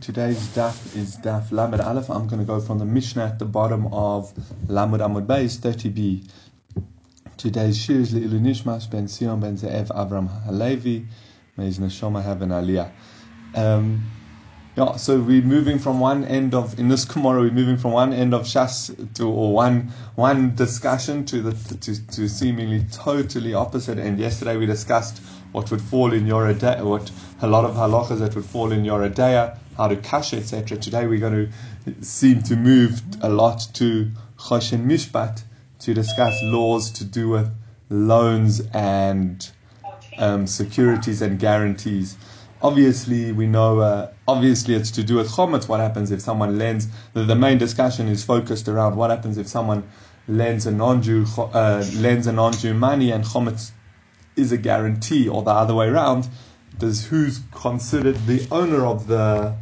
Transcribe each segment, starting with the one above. Today's Daf is Daf Lamed Aleph. I'm going to go from the Mishnah at the bottom of Lamed Amud Beis, 30b. Today's Shir is Le'ilu Nishmas Ben Sion Ben Ze'ev Avram Halevi. May his neshama have an aliyah. So we're moving from one end of, in this Gemara, we're moving from one end of Shas to, or one discussion to the seemingly totally opposite. And yesterday we discussed what would fall in Yoreh Deah, what a lot of halachas that would fall in Yoreh Deah, how to kasha, etc. Today we're going to seem to move a lot to Choshen Mishpat to discuss laws to do with loans and securities and guarantees. Obviously, we know, obviously it's to do with Chomets, what happens if someone lends. The main discussion is focused around what happens if someone lends a non-Jew money and Chomets is a guarantee, or the other way around. Does who's considered the owner of the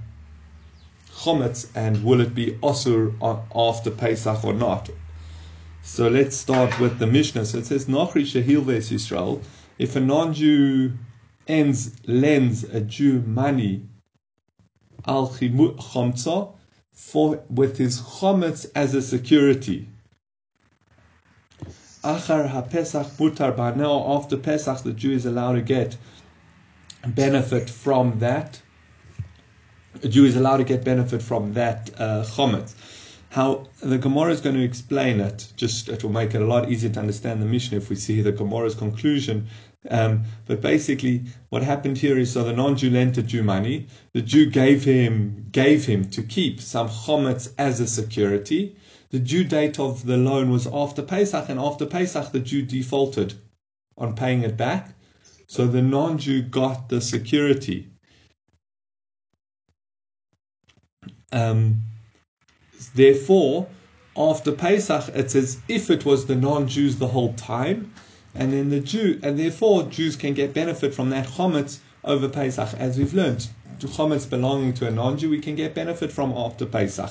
Chomets, and will it be Osur after Pesach or not? So let's start with the Mishnah. So it says, Nachri Shehil Ves Yisrael, if a non-Jew lends a Jew money al chimut chomtza with his chometz as a security. Achar haPesach mutar b'neo, after Pesach the Jew is allowed to get benefit from that. A Jew is allowed to get benefit from that chometz. How the Gemara is going to explain it, just it will make it a lot easier to understand the Mishnah if we see the Gemara's conclusion. But basically what happened here is, so the non-Jew lent a Jew money, the Jew gave him to keep some chomets as a security. The due date of the loan was after Pesach, and after Pesach the Jew defaulted on paying it back, so the non-Jew got the security. Therefore after Pesach it's as if it was the non-Jews the whole time. And then therefore Jews can get benefit from that chometz over Pesach, as we've learned. To chometz belonging to a non-Jew, we can get benefit from after Pesach.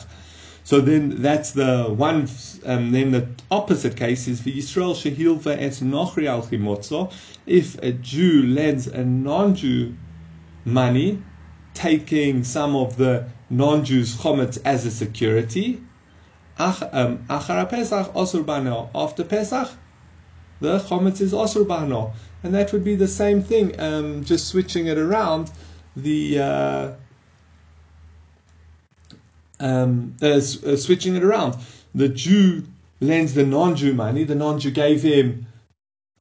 So then that's the one. Then the opposite case is for Yisrael shehil ve'etz nochri al chimotzo. If a Jew lends a non-Jew money, taking some of the non-Jew's chometz as a security, achar Pesach osur bano, after Pesach the chometz is osur bano. And that would be the same thing, just switching it around. Switching it around. The Jew lends the non-Jew money. The non-Jew gave him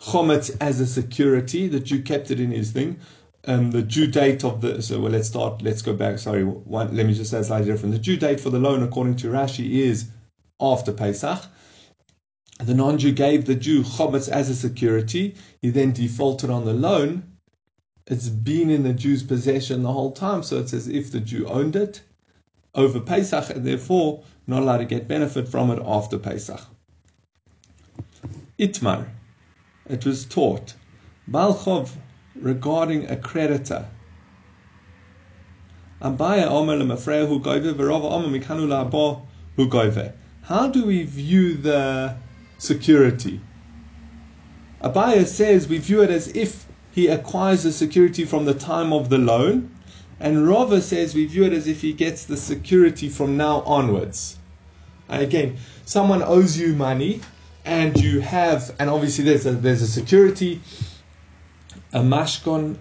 chometz as a security. The Jew kept it in his thing. The due date of the... So well, let's go back. Sorry, let me just say a slightly different. The due date for the loan, according to Rashi, is after Pesach. The non-Jew gave the Jew chometz as a security. He then defaulted on the loan. It's been in the Jew's possession the whole time, so it's as if the Jew owned it over Pesach, and therefore not allowed to get benefit from it after Pesach. Itmar, it was taught. Balchov, regarding a creditor. Abaya omer lemafrei hu goyve, v'Rava omer mikanu la'aba hu goyve. How do we view the security? Abaya says we view it as if he acquires the security from the time of the loan, and Rava says we view it as if he gets the security from now onwards. Again, someone owes you money, and you have, and obviously there's a security, a mashcon.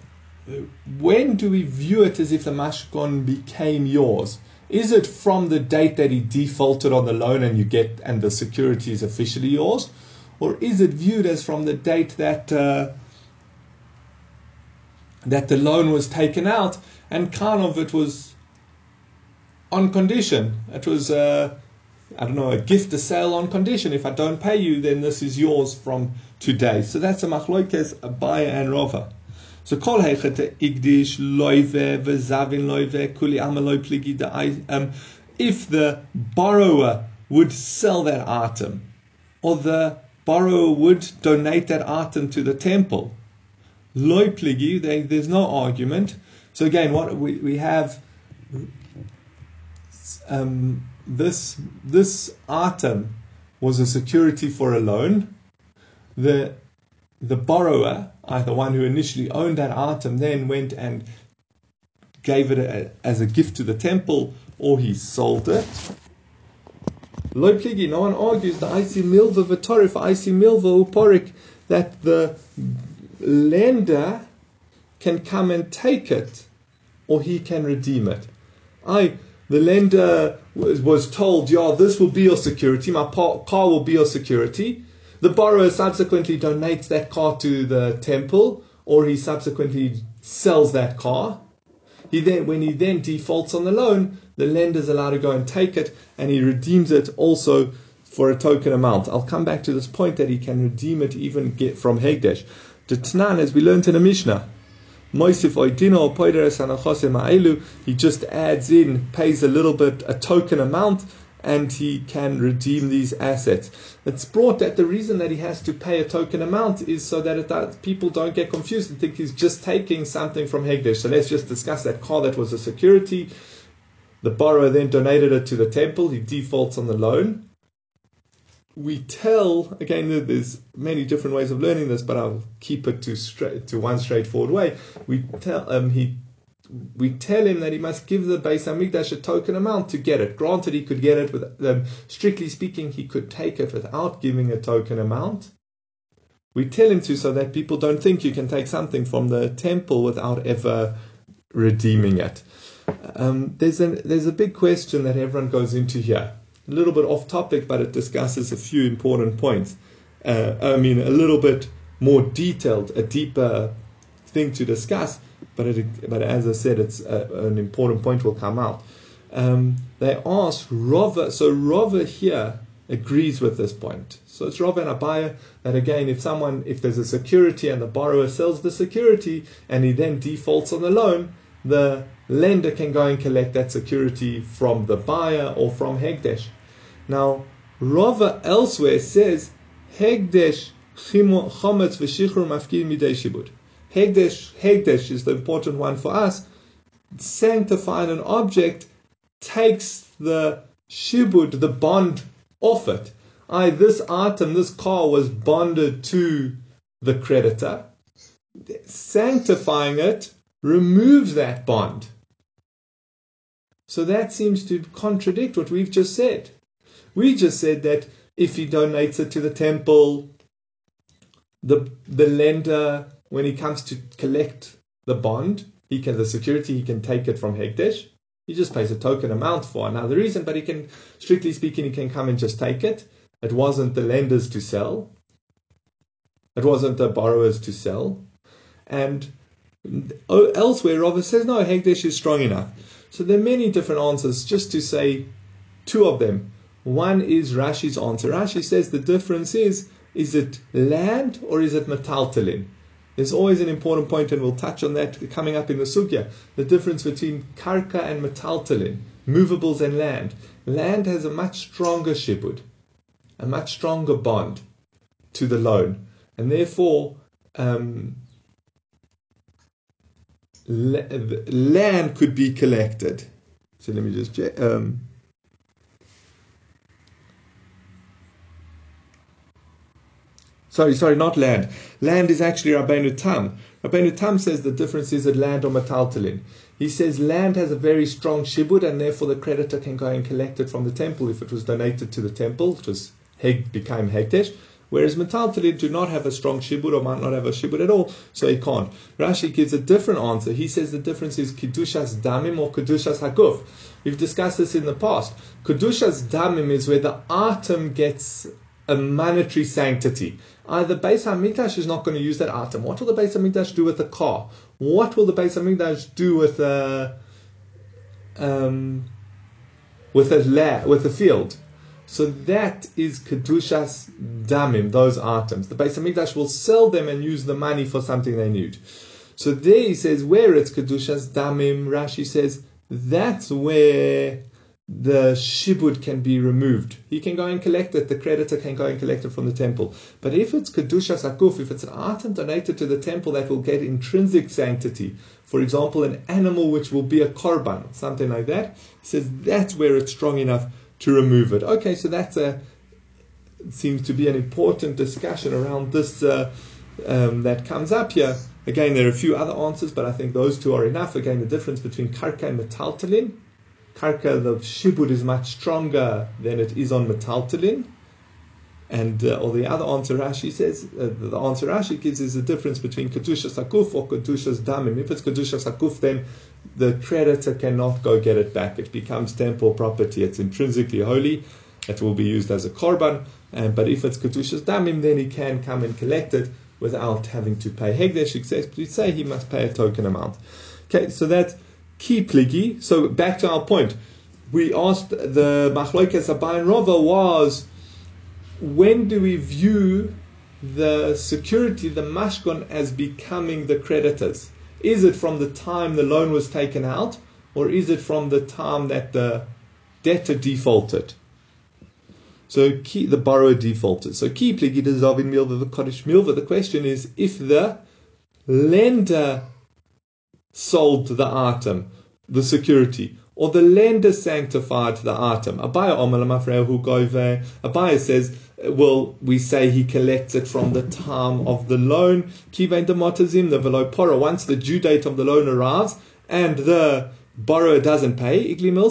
When do we view it as if the mashcon became yours? Is it from the date that he defaulted on the loan and you get, and the security is officially yours? Or is it viewed as from the date that that the loan was taken out, and kind of it was on condition? It was, a gift, a sale on condition. If I don't pay you, then this is yois from today. So that's a machlokes, Abaya and Rava. So kol heichata igdish loive v'zavin loive kuli amaloi pligi da. If the borrower would sell that item, or the borrower would donate that item to the temple, Loi pligi, there's no argument. So again, what we have, this item was a security for a loan. The borrower, the one who initially owned that item, then went and gave it as a gift to the temple, or he sold it. Lo pligi, no one argues the icy milva v'torif, icy milva uporik, that the lender can come and take it, or he can redeem it. The lender was told, this will be your security, my car will be your security. The borrower subsequently donates that car to the temple, or he subsequently sells that car. When he then defaults on the loan, the lender is allowed to go and take it, and he redeems it also for a token amount. I'll come back to this point that he can redeem it even from Hegdesh. Detnan, as we learned in the Mishnah, he just adds in, pays a little bit, a token amount, and he can redeem these assets. It's brought that the reason that he has to pay a token amount is so that people don't get confused and think he's just taking something from Hegdesh. So let's just discuss that car that was a security. The borrower then donated it to the temple. He defaults on the loan. We tell, again, there's many different ways of learning this, but I'll keep it to one straightforward way. We tell him that he must give the Beis Hamikdash a token amount to get it. Granted, he could get it with strictly speaking, he could take it without giving a token amount. We tell him to so that people don't think you can take something from the temple without ever redeeming it. There's a big question that everyone goes into here. A little bit off topic, but it discusses a few important points. A little bit more detailed, a deeper thing to discuss. But as I said, it's an important point will come out. They ask Rava, so Rava here agrees with this point. So it's Rava and Abaya that again, if there's a security and the borrower sells the security and he then defaults on the loan, the lender can go and collect that security from the buyer or from Hegdesh. Now, Rava elsewhere says Hegdesh Chomets v'Shichur Mafkir Midei Shibud. Hegdesh is the important one for us. Sanctifying an object takes the shibud, the bond, off it. This item, this car was bonded to the creditor. Sanctifying it removes that bond. So that seems to contradict what we've just said. We just said that if he donates it to the temple, the lender, when he comes to collect the bond, he can take it from Hegdesh. He just pays a token amount for another reason, but he can, strictly speaking, he can come and just take it. It wasn't the lender's to sell. It wasn't the borrower's to sell. And elsewhere, Rava says, no, Hegdesh is strong enough. So there are many different answers, just to say two of them. One is Rashi's answer. Rashi says the difference is it land or is it metaltalin? There's always an important point, and we'll touch on that coming up in the sugya. The difference between karka and metaltalin, movables and land. Land has a much stronger shibud, a much stronger bond to the loan. And therefore, land could be collected. So let me just check. Sorry, not land. Land is actually Rabbeinu Tam. Rabbeinu Tam says the difference is at land or metaltalin. He says land has a very strong shibud, and therefore the creditor can go and collect it from the temple if it was donated to the temple, became Hegdesh. Whereas metaltalin do not have a strong shibud or might not have a shibud at all, so he can't. Rashi gives a different answer. He says the difference is Kedushas Damim or Kedushas HaGuf. We've discussed this in the past. Kedushas Damim is where the item gets a monetary sanctity. The Beis Hamikdash is not going to use that item. What will the Beis Hamikdash do with the car? What will the Beis Hamikdash do with the field? So that is Kedushas Damim, those items. The Beis Hamikdash will sell them and use the money for something they need. So there he says, where it's Kedushas Damim, Rashi says, that's where the shibud can be removed. He can go and collect it. The creditor can go and collect it from the temple. But if it's Kedushas HaGuf, if it's an item donated to the temple that will get intrinsic sanctity, for example, an animal which will be a korban, something like that, he says that's where it's strong enough to remove it. Okay, so that seems to be an important discussion around this that comes up here. Again, there are a few other answers, but I think those two are enough. Again, the difference between Karka and Metaltalin. Karka, the Shibud is much stronger than it is on Metaltalin. And or the other answer Rashi says, the answer Rashi gives is the difference between Kedushas HaGuf or Kedushas Damim. If it's Kedushas HaGuf, then the creditor cannot go get it back. It becomes temple property. It's intrinsically holy. It will be used as a Korban. But if it's Kedushas Damim, then he can come and collect it without having to pay Hegdesh, except we say he must pay a token amount. Okay, so that's key pligi. So back to our point. We asked the Machloikas Abaya and Rava was, when do we view the security, the mashcon, as becoming the creditors? Is it from the time the loan was taken out, or is it from the time that the debtor defaulted? So the borrower defaulted. So ki pligi dezavin milva v'kodesh milva. The question is, if the lender sold the item, the security, or the lender sanctified the item. Abaya says, well, we say he collects it from the time of the loan. Once the due date of the loan arrives and the borrower doesn't pay, well, then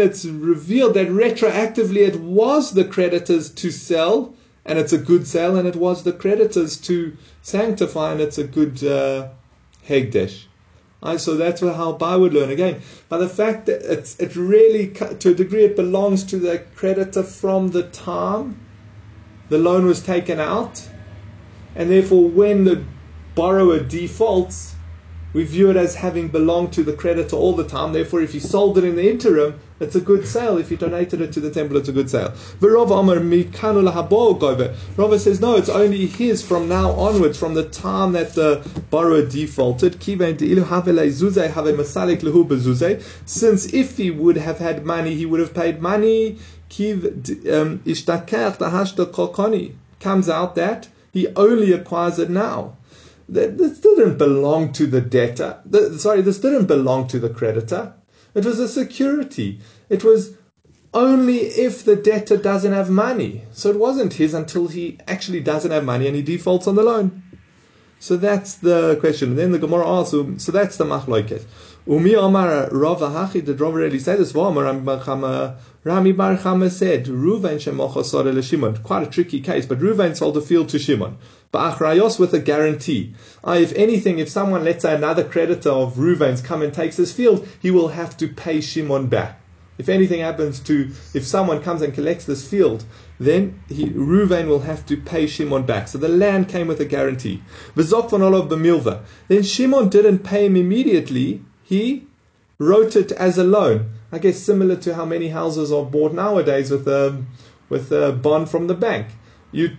it's revealed that retroactively it was the creditors to sell, and it's a good sale, and it was the creditors to sanctify, and it's a good hegdesh. So that's how Bai would learn again. By the fact that it really, to a degree, it belongs to the creditor from the time the loan was taken out, and therefore when the borrower defaults, we view it as having belonged to the creditor all the time. Therefore, if he sold it in the interim, it's a good sale. If he donated it to the temple, it's a good sale. Rava says, no, it's only his from now onwards, from the time that the borrower defaulted. Since if he would have had money, he would have paid money. Comes out that he only acquires it now. This didn't belong to the debtor. This didn't belong to the creditor. It was a security. It was only if the debtor doesn't have money. So it wasn't his until he actually doesn't have money and he defaults on the loan. So that's the question. And then the Gemara asks, so that's the machloiket. Umi Amar Rava Hachi, did Rava really say this? Rami Bar Chama said, Ruvain shemocha sore le Shimon. Quite a tricky case, but Ruvain sold a field to Shimon. Ba'achrayos, with a guarantee. If anything, if someone, let's say another creditor of Ruvain's, come and takes his field, he will have to pay Shimon back. If anything happens to, if someone comes and collects this field, then Ruvain will have to pay Shimon back. So the land came with a guarantee. Then Shimon didn't pay him immediately. He wrote it as a loan. I guess similar to how many houses are bought nowadays with a bond from the bank. You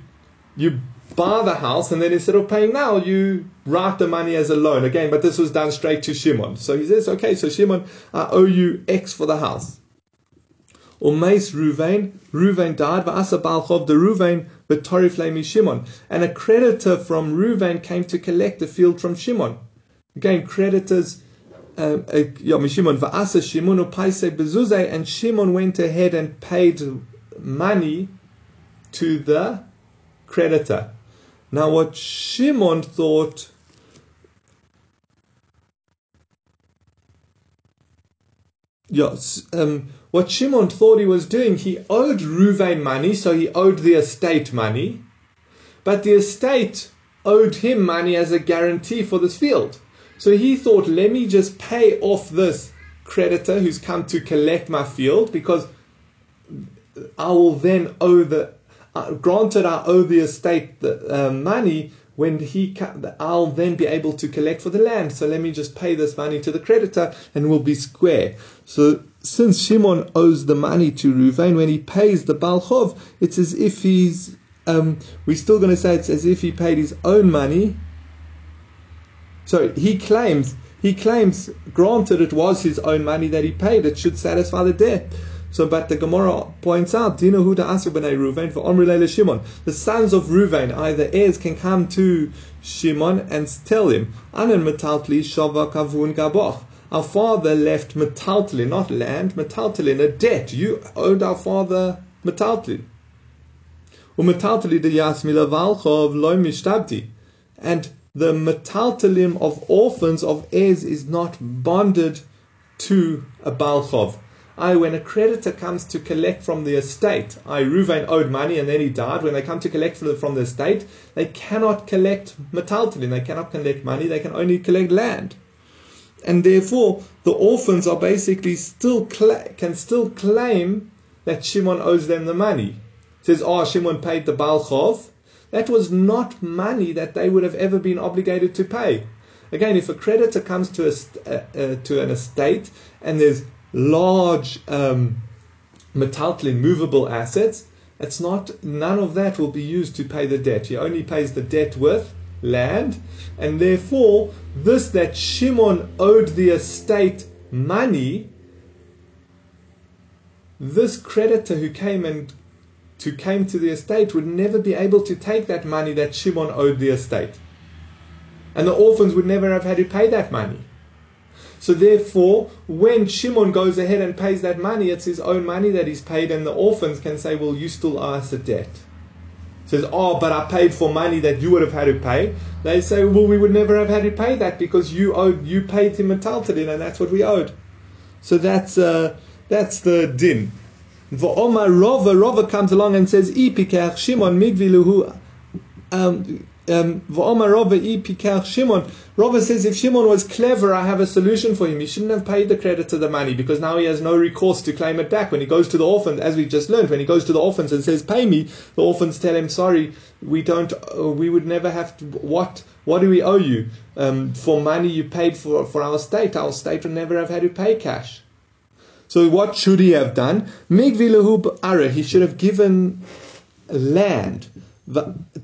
buy the house, and then instead of paying now, you write the money as a loan again. But this was done straight to Shimon. So he says, okay, so Shimon, I owe you X for the house. Umeis Ruvain died, va'asa Balchov the Ruvain, v'torif leimi Shimon. And a creditor from Ruvain came to collect the field from Shimon. Again, creditors, Shimon, va'asa Shimon upaisei bezuzei, and Shimon went ahead and paid money to the creditor. Now what Shimon thought, he was doing, he owed Ruvain money, so he owed the estate money, but the estate owed him money as a guarantee for this field. So he thought, let me just pay off this creditor who's come to collect my field, because I will then owe I owe the estate the money. When I'll then be able to collect for the land. So let me just pay this money to the creditor and we'll be square. So since Shimon owes the money to Ruvain, when he pays the Balchov, it's as if he's, we're still going to say it's as if he paid his own money. So he claims, granted it was his own money that he paid, it should satisfy the debt. So, but the Gemara points out, the sons of Ruvain, either heirs, can come to Shimon and tell him, our father left metaltalin, not land, metaltalin, a debt. You owed our father metaltalin. And the metaltalim of orphans, of heirs, is not bonded to a balchov. When a creditor comes to collect from the estate, Ruvain owed money and then he died. When they come to collect from the estate, they cannot collect metaltalin, they cannot collect money, they can only collect land. And therefore, the orphans are basically can still claim that Shimon owes them the money. It says, Shimon paid the balchov. That was not money that they would have ever been obligated to pay. Again, if a creditor comes to an estate and there's large metaltalin, movable assets, none of that will be used to pay the debt. He only pays the debt with land, and therefore this that Shimon owed the estate money, this creditor who came to the estate would never be able to take that money that Shimon owed the estate, and the orphans would never have had to pay that money. So therefore, when Shimon goes ahead and pays that money, it's his own money that he's paid, and the orphans can say, well, you still owe us a debt. It says, but I paid for money that you would have had to pay. They say, well, we would never have had to pay that because you paid him metaltalin, and that's what we owed. So that's the din. V'omar Rava comes along and says, Ipikach Shimon migviluhu. Rava says, if Shimon was clever, I have a solution for him. He shouldn't have paid the creditor the money, because now he has no recourse to claim it back. When he goes to the orphans, as we just learned, when he goes to the orphans and says, pay me, the orphans tell him, sorry, we would never have to, what do we owe you? For money you paid for our estate. Our estate would never have had to pay cash. So what should he have done? He should have given land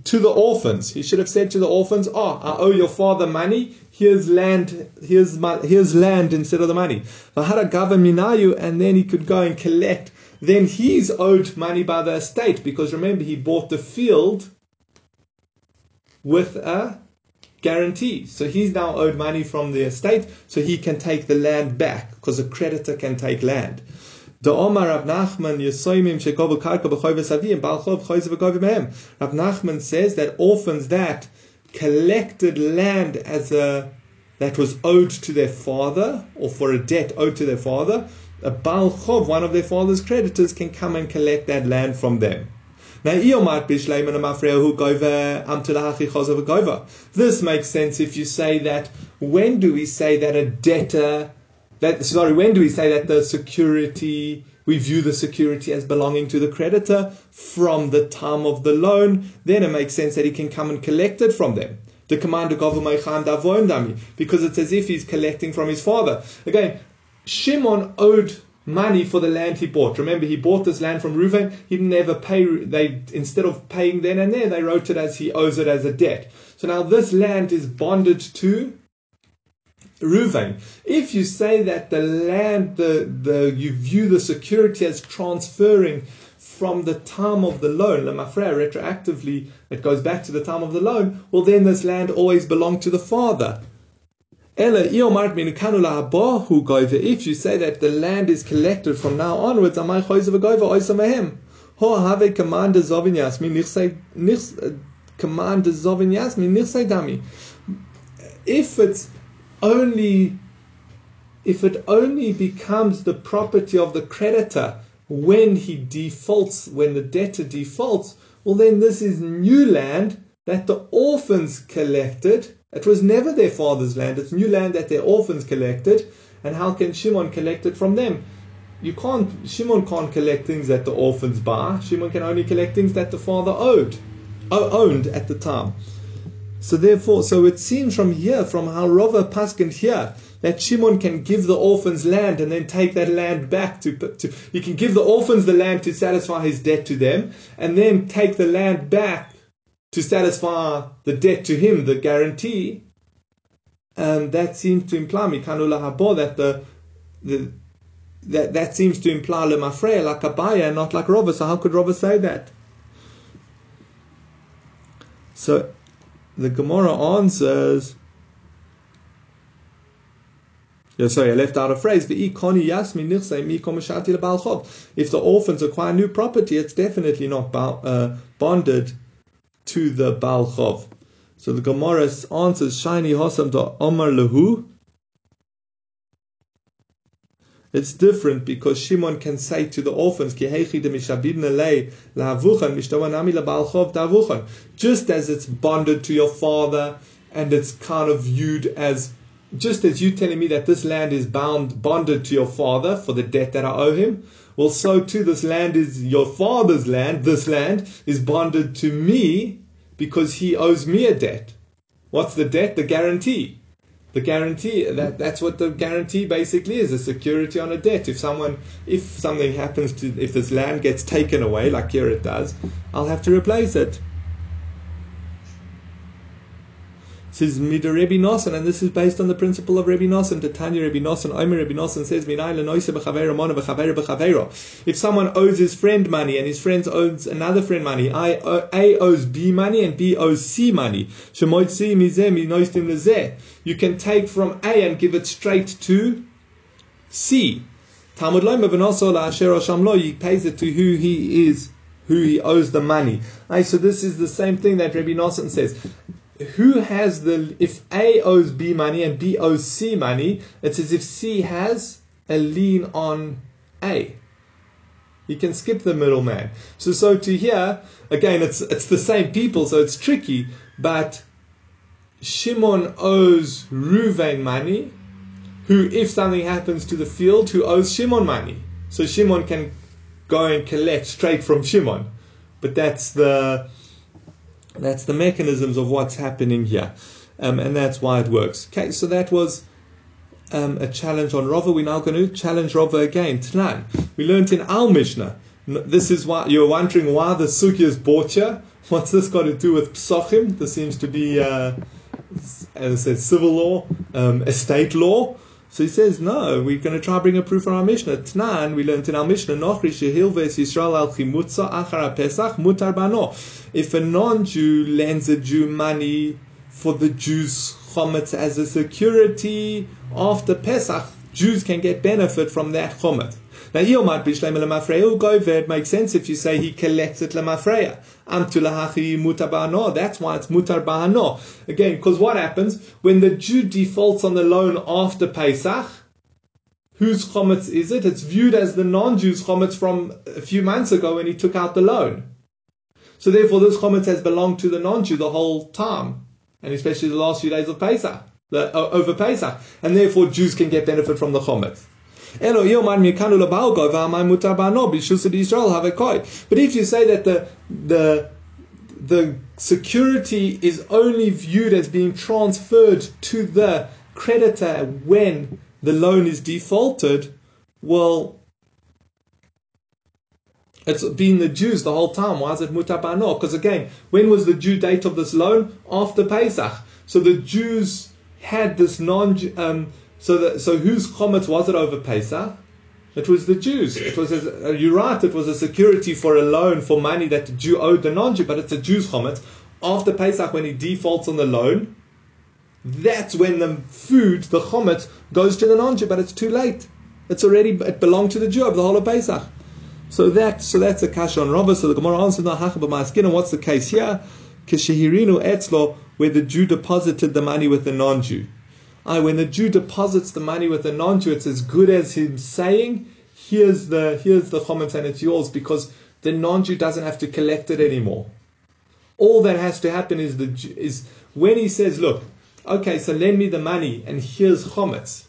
to the orphans. He should have said to the orphans, I owe your father money, here's land instead of the money. And then he could go and collect. Then he's owed money by the estate, because remember, he bought the field with a guarantee. So he's now owed money from the estate, so he can take the land back, because a creditor can take land. Rav Nachman says that orphans that collected land that was owed to their father, or for a debt owed to their father, a Balchov, one of their father's creditors, can come and collect that land from them. This makes sense if you say that, when do we say that we view the security as belonging to the creditor from the time of the loan? Then it makes sense that he can come and collect it from them. The commander because it's as if he's collecting from his father. Again, Shimon owed money for the land he bought. Remember, he bought this land from Ruvain. He didn't ever pay. Instead of paying then and there, they wrote it as he owes it as a debt. So now this land is bonded to Ruvain. If you say that the land, you view the security as transferring from the time of the loan, retroactively, it goes back to the time of the loan, well then this land always belonged to the father. If you say that the land is collected from now onwards, if it only becomes the property of the creditor when the debtor defaults, well then this is new land that the orphans collected. It was never their father's land. It's new land that their orphans collected. And how can Shimon collect it from them? Shimon can't collect things that the orphans buy. Shimon can only collect things that the father owned at the time. So therefore, it seems from how Rava paskened here, that Shimon can give the orphans land and then take that land back to he can give the orphans the land to satisfy his debt to them, and then take the land back to satisfy the debt to him, the guarantee. And that seems to imply that seems to imply lemafreya, like Abaya, not like Rava. So how could Rava say that? So the Gemara answers Yeah, sorry, I left out a phrase. If the orphans acquire new property, it's definitely not bonded to the Balchov. So the Gemara answers, Shiny Hosam to Omar Lehu. It's different because Shimon can say to the orphans, just as it's bonded to your father and it's kind of viewed as, just as you telling me that this land is bonded to your father for the debt that I owe him, well, so too this land is your father's land, this land is bonded to me because he owes me a debt. What's the debt? The guarantee. The guarantee, that's what the guarantee basically is, a security on a debt. If something happens to, if this land gets taken away, like here it does, I'll have to replace it. This is Mida Rabbi Noson, and this is based on the principle of Rabbi Noson. Tanya Rabbi Noson, Omer Rabbi Noson says, if someone owes his friend money and his friend owes another friend money, A owes B money and B owes C money. You can take from A and give it straight to C. He pays it to who he is, who he owes the money. So this is the same thing that Rabbi Noson says. Who has the, if A owes B money and B owes C money, it's as if C has a lien on A. You can skip the middleman. So to here, again, it's the same people, so it's tricky, but Shimon owes Ruvain money, who, if something happens to the field, who owes Shimon money. So Shimon can go and collect straight from Shimon. But that's the mechanisms of what's happening here. And that's why it works. Okay, so that was a challenge on Rava. We're now going to challenge Rava again. Tnan. We learned in our Mishnah. This is why you're wondering why the sugya is brought here. What's this got to do with psochim? This seems to be, as I said, civil law, estate law. So he says, no, we're going to try to bring a proof on our Mishnah. Tnan, we learned in our Mishnah, Nachri shehil ves Yisrael al chimutza achar pesach mutar bano. If a non-Jew lends a Jew money for the Jews' chomets as a security after Pesach, Jews can get benefit from that chomet. Now, here might be shleim lemafreya ugover. It makes sense if you say he collects it lemafreya. Amtu lahachi mutar bano. That's why it's mutar bano. Again, because what happens when the Jew defaults on the loan after Pesach? Whose chometz is it? It's viewed as the non-Jew's chometz from a few months ago when he took out the loan. So therefore, this chometz has belonged to the non-Jew the whole time, and especially the last few days of Pesach, over Pesach, and therefore Jews can get benefit from the chometz. But if you say that the security is only viewed as being transferred to the creditor when the loan is defaulted, well, it's been the Jews the whole time. Why is it mutar bano? Because again, when was the due date of this loan? After Pesach. So the Jews had this So whose chometz was it over Pesach? It was the Jews. It was you're right, it was a security for a loan for money that the Jew owed the non-Jew, but it's a Jew's chometz. After Pesach, when he defaults on the loan, that's when the food, the chometz, goes to the non-Jew, but it's too late. It belonged to the Jew over the whole of Pesach. So that's a kasha on Rava. So the Gemara answered, and what's the case here? Keshehirinu etzlo, where the Jew deposited the money with the non-Jew. When the Jew deposits the money with a non-Jew, it's as good as him saying, here's the chometz and it's yours, because the non-Jew doesn't have to collect it anymore. All that has to happen is when he says, look, okay, so lend me the money and here's chometz.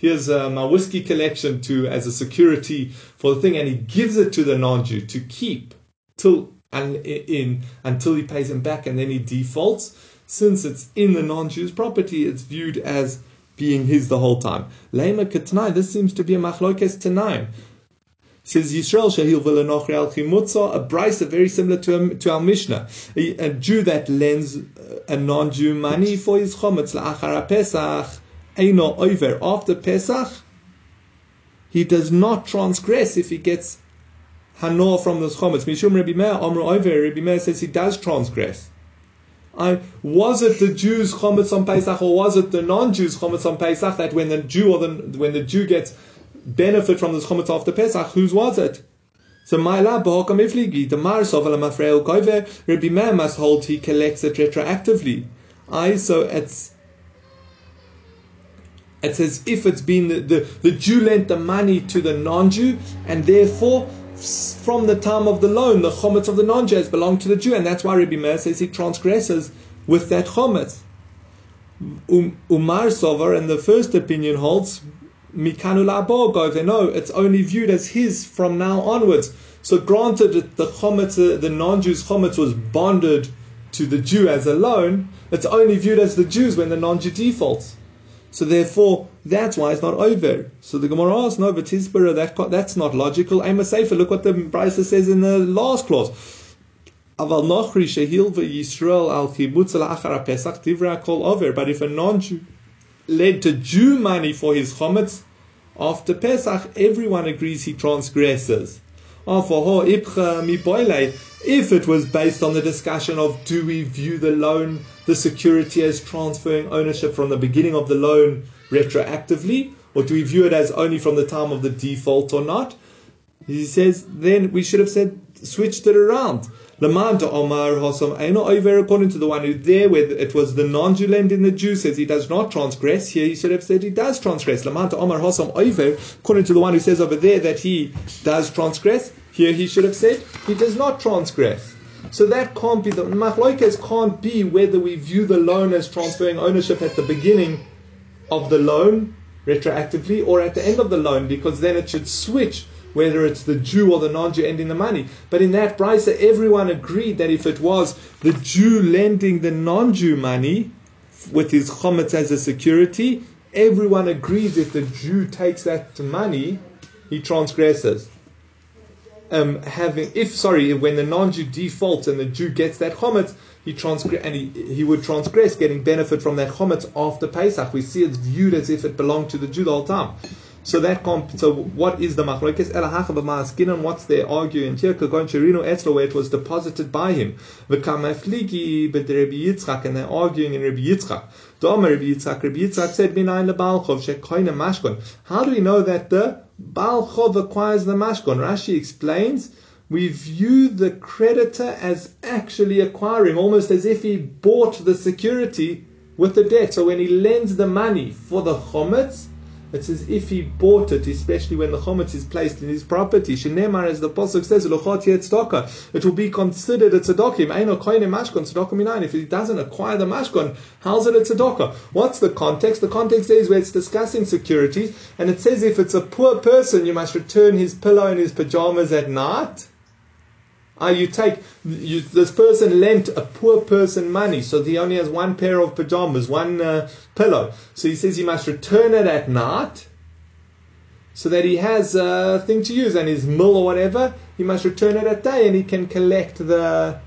Here's my whiskey collection as a security for the thing, and he gives it to the non-Jew to keep until he pays him back, and then he defaults. Since it's in the non-Jew's property, it's viewed as being his the whole time. Lema Ketnai, this seems to be a machlokes Tanaim. Says Yisrael shehil v'lenochri al chimutza, a Beraisa very similar to our Mishnah. A Jew that lends a non-Jew money for his chometz la'achar Pesach, eino over. After Pesach, he does not transgress if he gets hanor from this chometz. Mishum Rabbi Meir, Amr over. Rabbi Meir says he does transgress. Was it the Jews' Chomets on Pesach, or was it the non-Jews' Chomets on Pesach, that when the Jew or when the Jew gets benefit from this Chomets after Pesach, whose was it? So my lab b'hokam ifligi, the Marisov ala mafreu kover, Rabbi Meir must hold he collects it retroactively. It's as if it's been the Jew lent the money to the non-Jew, and therefore from the time of the loan, the chometz of the non-Jew has belonged to the Jew, and that's why Rabbi Meir says he transgresses with that chometz. Umar Sover, and the first opinion holds, Mikanul Abor Gove, no, it's only viewed as his from now onwards. So granted that the chometz, the non-Jew's chometz was bonded to the Jew as a loan, it's only viewed as the Jew's when the non-Jew defaults. So therefore, that's why it's not over. So the Gemara asks, no, but Tisbara, that's not logical. Aim a safer, look what the Beraisa says in the last clause. Aval Nachri shehil v'Yisrael al kibbutz l'achar ha'Pesach divra kol over. But if a non-Jew led to Jew money for his chometz after Pesach, everyone agrees he transgresses. If it was based on the discussion of do we view the loan, the security, as transferring ownership from the beginning of the loan retroactively, or do we view it as only from the time of the default or not, he says then we should have said switched it around. According to the one who there, where it was the non-Jew lending the Jew, says he does not transgress. Here he should have said he does transgress. According to the one who says over there that he does transgress, here he should have said he does not transgress. So that can't be, the machlokes can't be whether we view the loan as transferring ownership at the beginning of the loan retroactively or at the end of the loan, because then it should switch, whether it's the Jew or the non-Jew ending the money. But in that brisa, everyone agreed that if it was the Jew lending the non-Jew money with his chometz as a security, everyone agrees if the Jew takes that money, he transgresses. When the non-Jew defaults and the Jew gets that chometz, he would transgress, getting benefit from that chometz after Pesach. We see it's viewed as if it belonged to the Jew the whole time. So that so what is the machlokes? El ha'cha b'ma'askinan, what's their arguing here? Kagon Cherino Etzlo, where it was deposited by him. V'kam afligi b'd Rabbi Yitzchak, and they're arguing in Rabbi Yitzchak. D'omer Rabbi Yitzchak said, Minayin leBalchov shekoine mashkon. How do we know that the Balchov acquires the mashkon? Rashi explains, we view the creditor as actually acquiring, almost as if he bought the security with the debt. So when he lends the money for the chometz, it's as if he bought it, especially when the chometz is placed in his property. Shenemar, as the Possuk says, it will be considered a tzedakah. If he doesn't acquire the mashkon, how's it a tzedakah? What's the context? The context is where it's discussing securities, and it says if it's a poor person, you must return his pillow and his pajamas at night. This person lent a poor person money, so he only has one pair of pajamas, one pillow. So he says he must return it at night, so that he has a thing to use, and his mill or whatever, he must return it at day, and he can collect the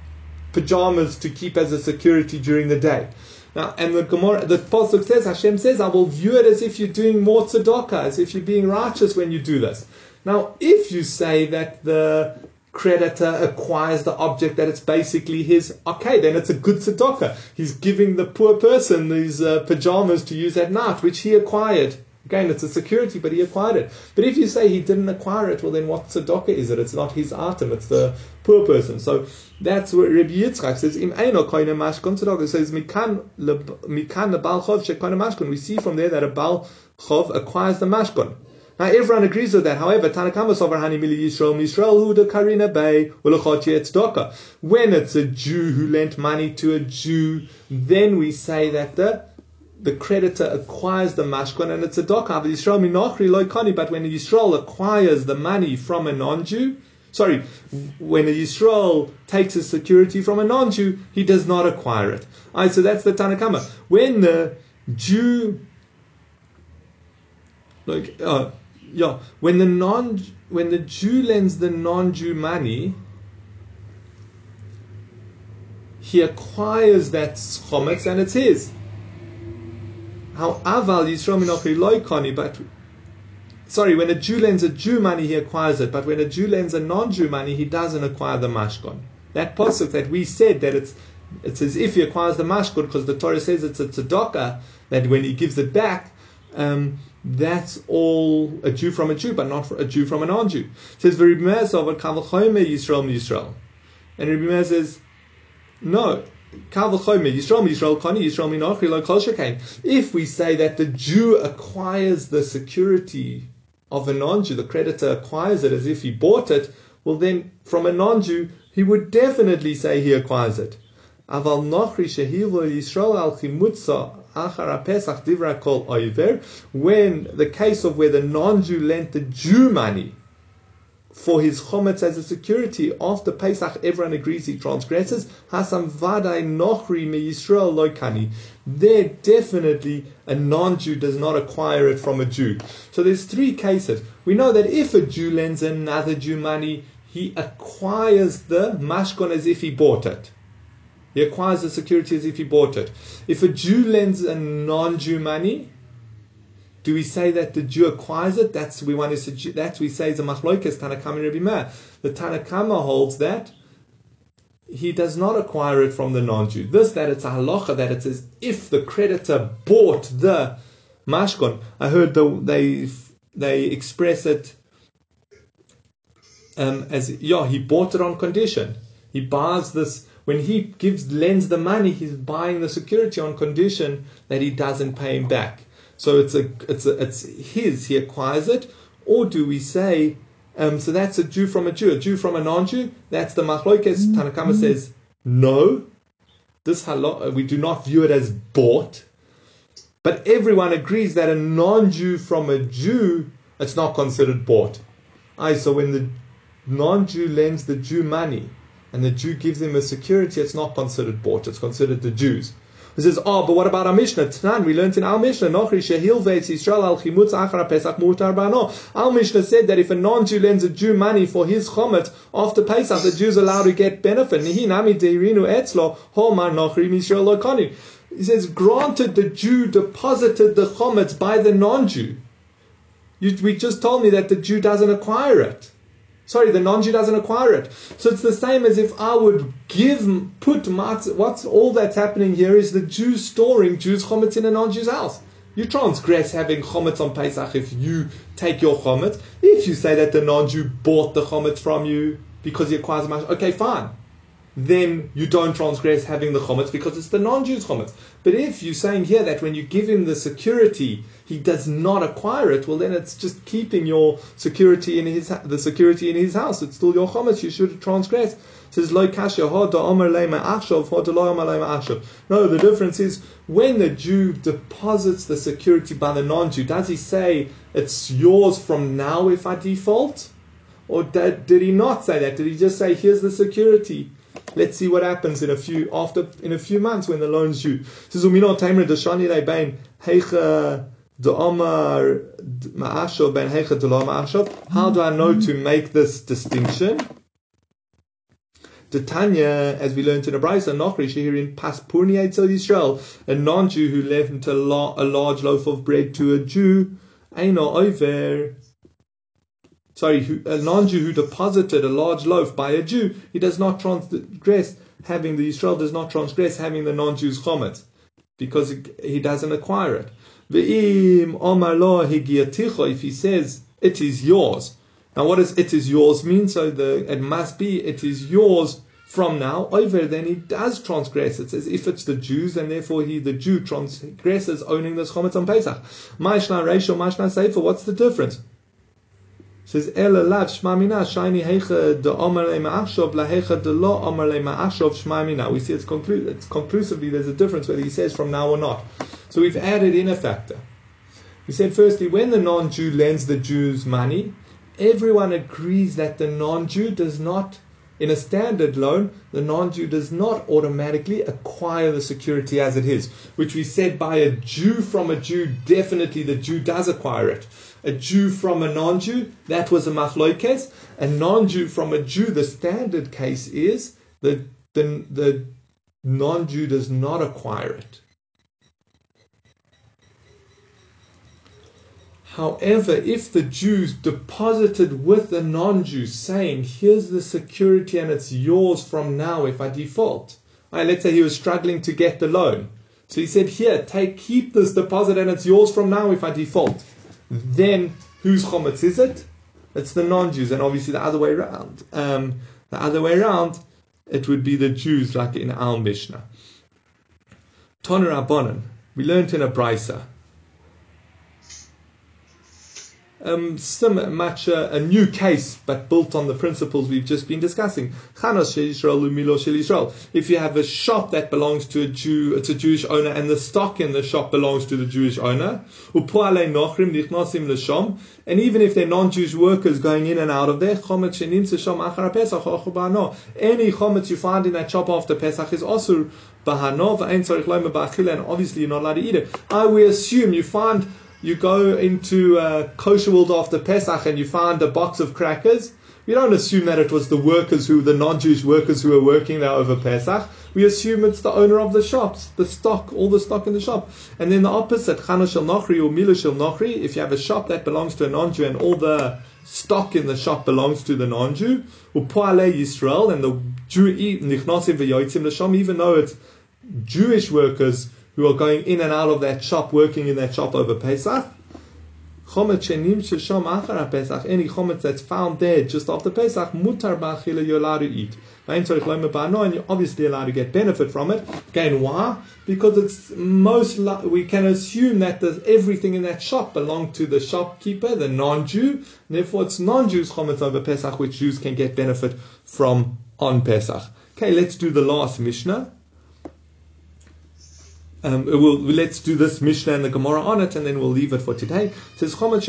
pajamas to keep as a security during the day. Now, and the Gemara, the Possuk says, Hashem says, I will view it as if you're doing more tzedakah, as if you're being righteous when you do this. Now, if you say that the creditor acquires the object, that it's basically his, okay, then it's a good tzedakah. He's giving the poor person these pajamas to use at night, which he acquired. Again, it's a security, but he acquired it. But if you say he didn't acquire it, well, then what tzedakah is it? It's not his item, it's the poor person. So that's where Rabbi Yitzchak says, Im eino koine mashkon tzedakah. It says, Mikan le Balchov shekoine mashkon. We see from there that a Balchov acquires the mashkon. Now everyone agrees with that. However, Tana Kama Sovrahani Mili Yisrael Mishrael Hu de Karina Bay Ulachotye Tzedakah. When it's a Jew who lent money to a Jew, then we say that the creditor acquires the mashkon and it's a tzedakah. But Yisrael Minachri Loikani, but when a Yisrael acquires the money from a non-Jew, when a Yisrael takes his security from a non-Jew, he does not acquire it. Alright, so that's the Tana Kama. When the Jew when the Jew lends the non-Jew money, he acquires that chometz and it's his. When a Jew lends a Jew money, he acquires it. But when a Jew lends a non-Jew money, he doesn't acquire the mashkon. That pasuk that we said that it's It's as if he acquires the mashkon, because the Torah says it's a tzedakah, that when he gives it back, that's all a Jew from a Jew, but not a Jew from a non-Jew. It says, Rabbi Meir Yisrael, and Rabbi Meir says, no. If we say that the Jew acquires the security of a non-Jew, the creditor acquires it as if he bought it, well then, from a non-Jew, he would definitely say he acquires it. When the case of where the non-Jew lent the Jew money for his Chomets as a security, after Pesach everyone agrees he transgresses, there definitely a non-Jew does not acquire it from a Jew. So there's three cases. We know that if a Jew lends another Jew money, he acquires the mashkon as if he bought it. He acquires the security as if he bought it. If a Jew lends a non-Jew money, do we say that the Jew acquires it? That's we say is a machloikas Tana Kama and Rabbi Meir. The Tana Kama holds that he does not acquire it from the non-Jew. That it's a halacha, that it's as if the creditor bought the mashkon. I heard they express it as he bought it on condition. He buys this. When he lends the money, he's buying the security on condition that he doesn't pay him back. So it's his, he acquires it. Or do we say, so that's a Jew from a Jew from a non-Jew? That's the machloikes. Tana Kama says, no, this halakha, we do not view it as bought. But everyone agrees that a non-Jew from a Jew, it's not considered bought. So when the non-Jew lends the Jew money, and the Jew gives him a security, it's not considered bought, it's considered the Jew's. He says, but what about our Mishnah? Tnan, we learned in our Mishnah, Nachri shehil veitz Yisrael al chimutz achar pesach mutar bano. Our Mishnah said that if a non-Jew lends a Jew money for his chomet after Pesach, the Jew's allowed to get benefit. Nihi nami deirinu etzlo homar Nachri Yisrael lokanin. He says, granted, the Jew deposited the chomet by the non-Jew. We just told me that the Jew doesn't acquire it. The non-Jew doesn't acquire it. So it's the same as if I would what's all that's happening here is the Jew storing Jews' chometz in a non-Jew's house. You transgress having chometz on Pesach if you take your chometz. If you say that the non-Jew bought the chometz from you because he acquires much, okay, fine. Then you don't transgress having the chometz because it's the non-Jew's chometz. But if you're saying here that when you give him the security, he does not acquire it, well then it's just keeping your security in the security in his house. It's still your chometz. You should transgress. It says, Lo kasha hoda omer leima achshav hoda lo omer leima achshav. No, the difference is when the Jew deposits the security by the non-Jew, does he say it's yours from now if I default, or did he not say that? Did he just say here's the security? Let's see what happens in a few months when the loan's due. How do I know to make this distinction? Tanya, as we learned in a Beraisa, Nachri shehirin paspurni etzel Yisrael, a non-Jew who lent a large loaf of bread to a Jew, a non-Jew who deposited a large loaf by a Jew, he does not transgress having the Yisrael does not transgress having the non-Jew's chomet, because he doesn't acquire it. If he says it is yours, now what does it is yours mean? It must be it is yours from now over. Then he does transgress. It's as if it's the Jews, and therefore the Jew transgresses owning this chomet on Pesach. Mashna reisho, mashna seifa. What's the difference? Says we see it's conclusively there's a difference whether he says from now or not. So we've added in a factor. We said firstly, when the non-Jew lends the Jews money, everyone agrees that the non-Jew does not, in a standard loan, the non-Jew does not automatically acquire the security as it is, which we said by a Jew from a Jew, definitely the Jew does acquire it. A Jew from a non-Jew, that was a machloikes. A non-Jew from a Jew, the standard case is the non-Jew does not acquire it. However, if the Jews deposited with the non-Jew saying, here's the security and it's yours from now if I default, Let's say he was struggling to get the loan. So he said, here, keep this deposit and it's yours from now if I default. Then whose Chomets is it? It's the non-Jews, and obviously the other way around. It would be the Jews, like in our Mishnah. Tana Rabbanan, we learned in a Beraisa. A new case, but built on the principles we've just been discussing. If you have a shop that belongs to a Jew, it's a Jewish owner, and the stock in the shop belongs to the Jewish owner. And even if they're non-Jewish workers going in and out of there, any chometz you find in that shop after Pesach is Osur, and obviously you're not allowed to eat it. I will assume you find... You go into Kosher World after Pesach and you find a box of crackers. We don't assume that it was the non-Jewish workers who were working there over Pesach. We assume it's the owner of the shops, all the stock in the shop. And then the opposite, Chana Shel Nachri or Mila Shel Nachri, if you have a shop that belongs to a non-Jew and all the stock in the shop belongs to the non-Jew, or Poale Yisrael, and the Jew eat Nichnasim V'yotzim L'sham, even though it's Jewish workers who are going in and out of that shop, working in that shop over Pesach. Any chometz that's found there just after Pesach, mutar ba'achila, you're allowed to eat. And you're obviously allowed to get benefit from it. Again, why? Because we can assume that everything in that shop belonged to the shopkeeper, the non-Jew. Therefore, it's non-Jews chometz over Pesach, which Jews can get benefit from on Pesach. Okay, let's do the last Mishnah. Let's do this Mishnah and the Gemara on it, and then we'll leave it for today. It says going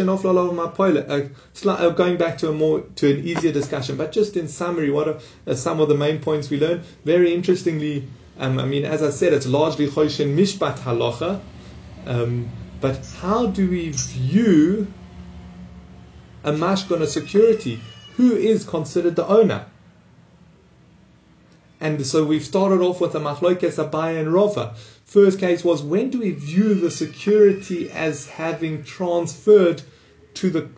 back to an easier discussion, but just in summary, what are some of the main points we learned? Very interestingly, as I said, it's largely Choshen Mishpat halacha. But how do we view a Mashcon, a security? Who is considered the owner? And so we've started off with the Machlokes Abaya and Rava. First case was, when do we view the security as having transferred to the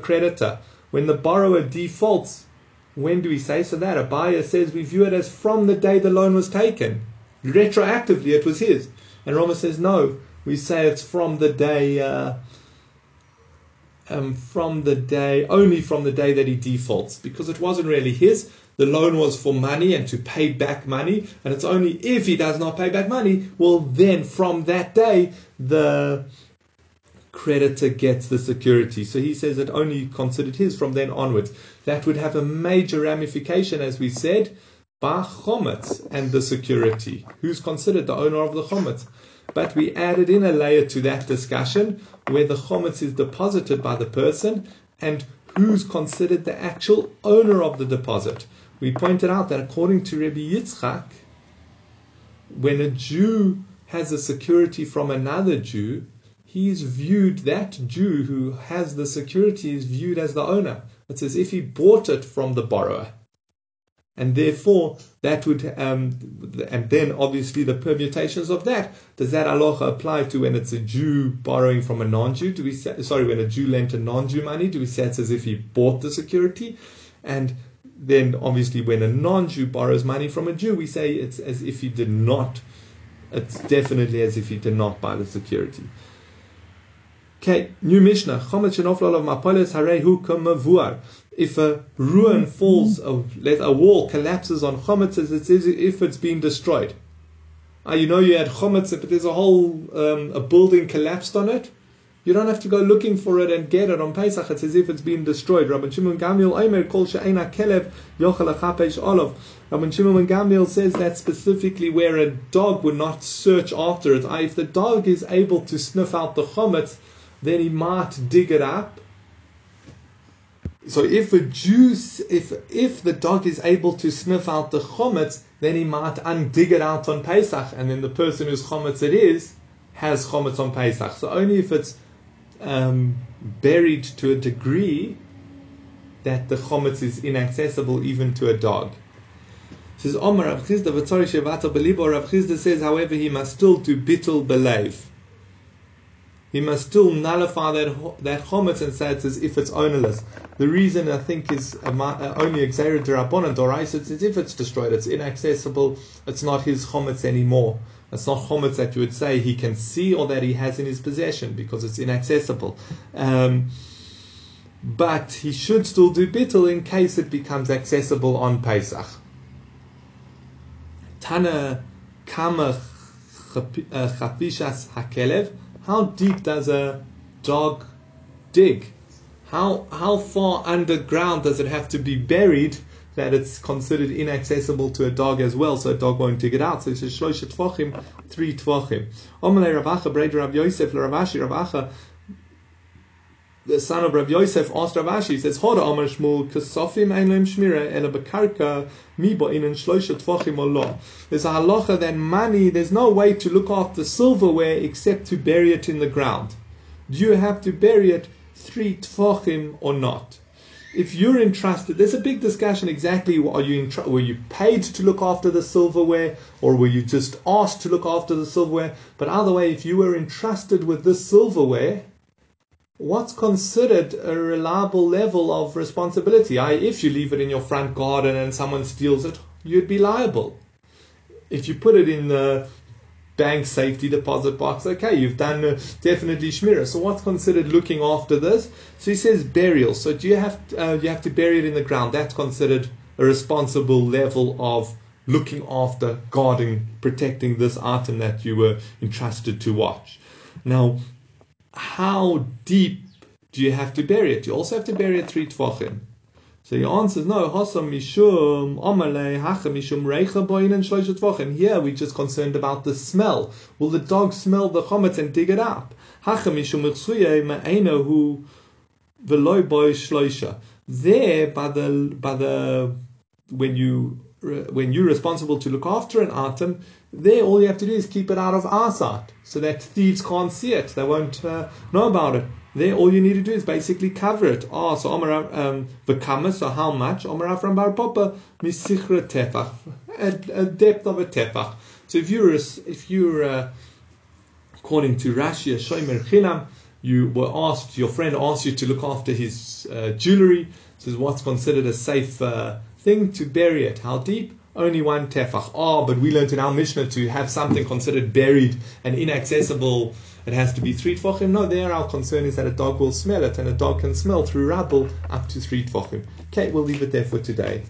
creditor? When the borrower defaults, when do we say so? That Abaya says we view it as from the day the loan was taken. Retroactively, it was his. And Rava says no. We say it's from the day, only from the day that he defaults, because it wasn't really his. The loan was for money and to pay back money, and it's only if he does not pay back money, well then from that day, the creditor gets the security. So he says it only considered his from then onwards. That would have a major ramification, as we said, by Chomets and the security. Who's considered the owner of the Chomets? But we added in a layer to that discussion where the Chomets is deposited by the person and who's considered the actual owner of the deposit. We pointed out that according to Rabbi Yitzchak, when a Jew has a security from another Jew, that Jew who has the security is viewed as the owner. It's as if he bought it from the borrower. And therefore, that would, and then obviously the permutations of that. Does that halacha apply to when it's a Jew borrowing from a non-Jew? When a Jew lent a non-Jew money, do we say it's as if he bought the security? And then obviously when a non-Jew borrows money from a Jew, we say it's as if he did not. It's definitely as if he did not buy the security. Okay, new Mishnah. Chometz shenoflal of mapoles harehu kamavuar. If a ruin falls, a wall collapses on chometz, it's as if it's been destroyed. You had chometz, but there's a whole a building collapsed on it. You don't have to go looking for it and get it on Pesach. It's as if it's been destroyed. Rabbi Shimon Gamliel Omer kol she'eina kelev yochel achapesh olav. Rabbi Shimon Gamliel says that specifically where a dog would not search after it. If the dog is able to sniff out the chometz, then he might dig it up. So if the dog is able to sniff out the chometz, then he might undig it out on Pesach, and then the person whose chometz it is has chometz on Pesach. So only if it's buried to a degree that the chometz is inaccessible even to a dog. It says Omar Rav Chizda v'tzori shevata belibo. Rav Chizda says, however, he must still do bittul belev. he must still nullify that Chomets and say it's as if it's ownerless. The reason, I think, is only Exerid Rabbonan, Dorais, it's as if it's destroyed, it's inaccessible, it's not his Chomets anymore. It's not Chomets that you would say he can see or that he has in his possession because it's inaccessible. But he should still do bittul in case it becomes accessible on Pesach. Tana Kama Chapishas Hakelev. How deep does a dog dig? How far underground does it have to be buried that it's considered inaccessible to a dog as well, so a dog won't dig it out? So it says Shloisha Tvochim, 3 Tvochim. Omelei Ravacha, Breder Rav Yosef, Ravashi, Ravacha, the son of Rav Yosef, asked Rav Ashi, he says, Hoda Amar Shmuel, Kesofim ein loim shmira, ela bekarka, mi bo'inan shloisha tvochim olah. There's a halacha that money, there's no way to look after silverware except to bury it in the ground. Do you have to bury it 3 tvochim or not? If you're entrusted, there's a big discussion exactly, were you paid to look after the silverware, or were you just asked to look after the silverware? But either way, if you were entrusted with this silverware, what's considered a reliable level of responsibility? If you leave it in your front garden and someone steals it, you'd be liable. If you put it in the bank safety deposit box, okay, you've done definitely shmirah. So what's considered looking after this? So he says burial. So do you have to bury it in the ground? That's considered a responsible level of looking after, guarding, protecting this item that you were entrusted to watch. Now, how deep do you have to bury it? You also have to bury it 3 tefachim. So your answer is no. Here we're just concerned about the smell. Will the dog smell the chometz and dig it up? There, when you're responsible to look after an item, there all you have to do is keep it out of our sight so that thieves can't see it, they won't know about it. There all you need to do is basically cover it. So Omar, so how much? Omar from Bar Papa, Misichra Tefach, a depth of a Tefach. So if you're according to Rashi, a Shomer Chinam, you were asked, your friend asked you to look after his jewelry. This is what's considered a safe thing to bury it. How deep? Only 1 tefach. But we learned in our Mishnah to have something considered buried and inaccessible, it has to be 3 tefachim. No, there our concern is that a dog will smell it, and a dog can smell through rubble up to 3 tefachim. Okay, we'll leave it there for today.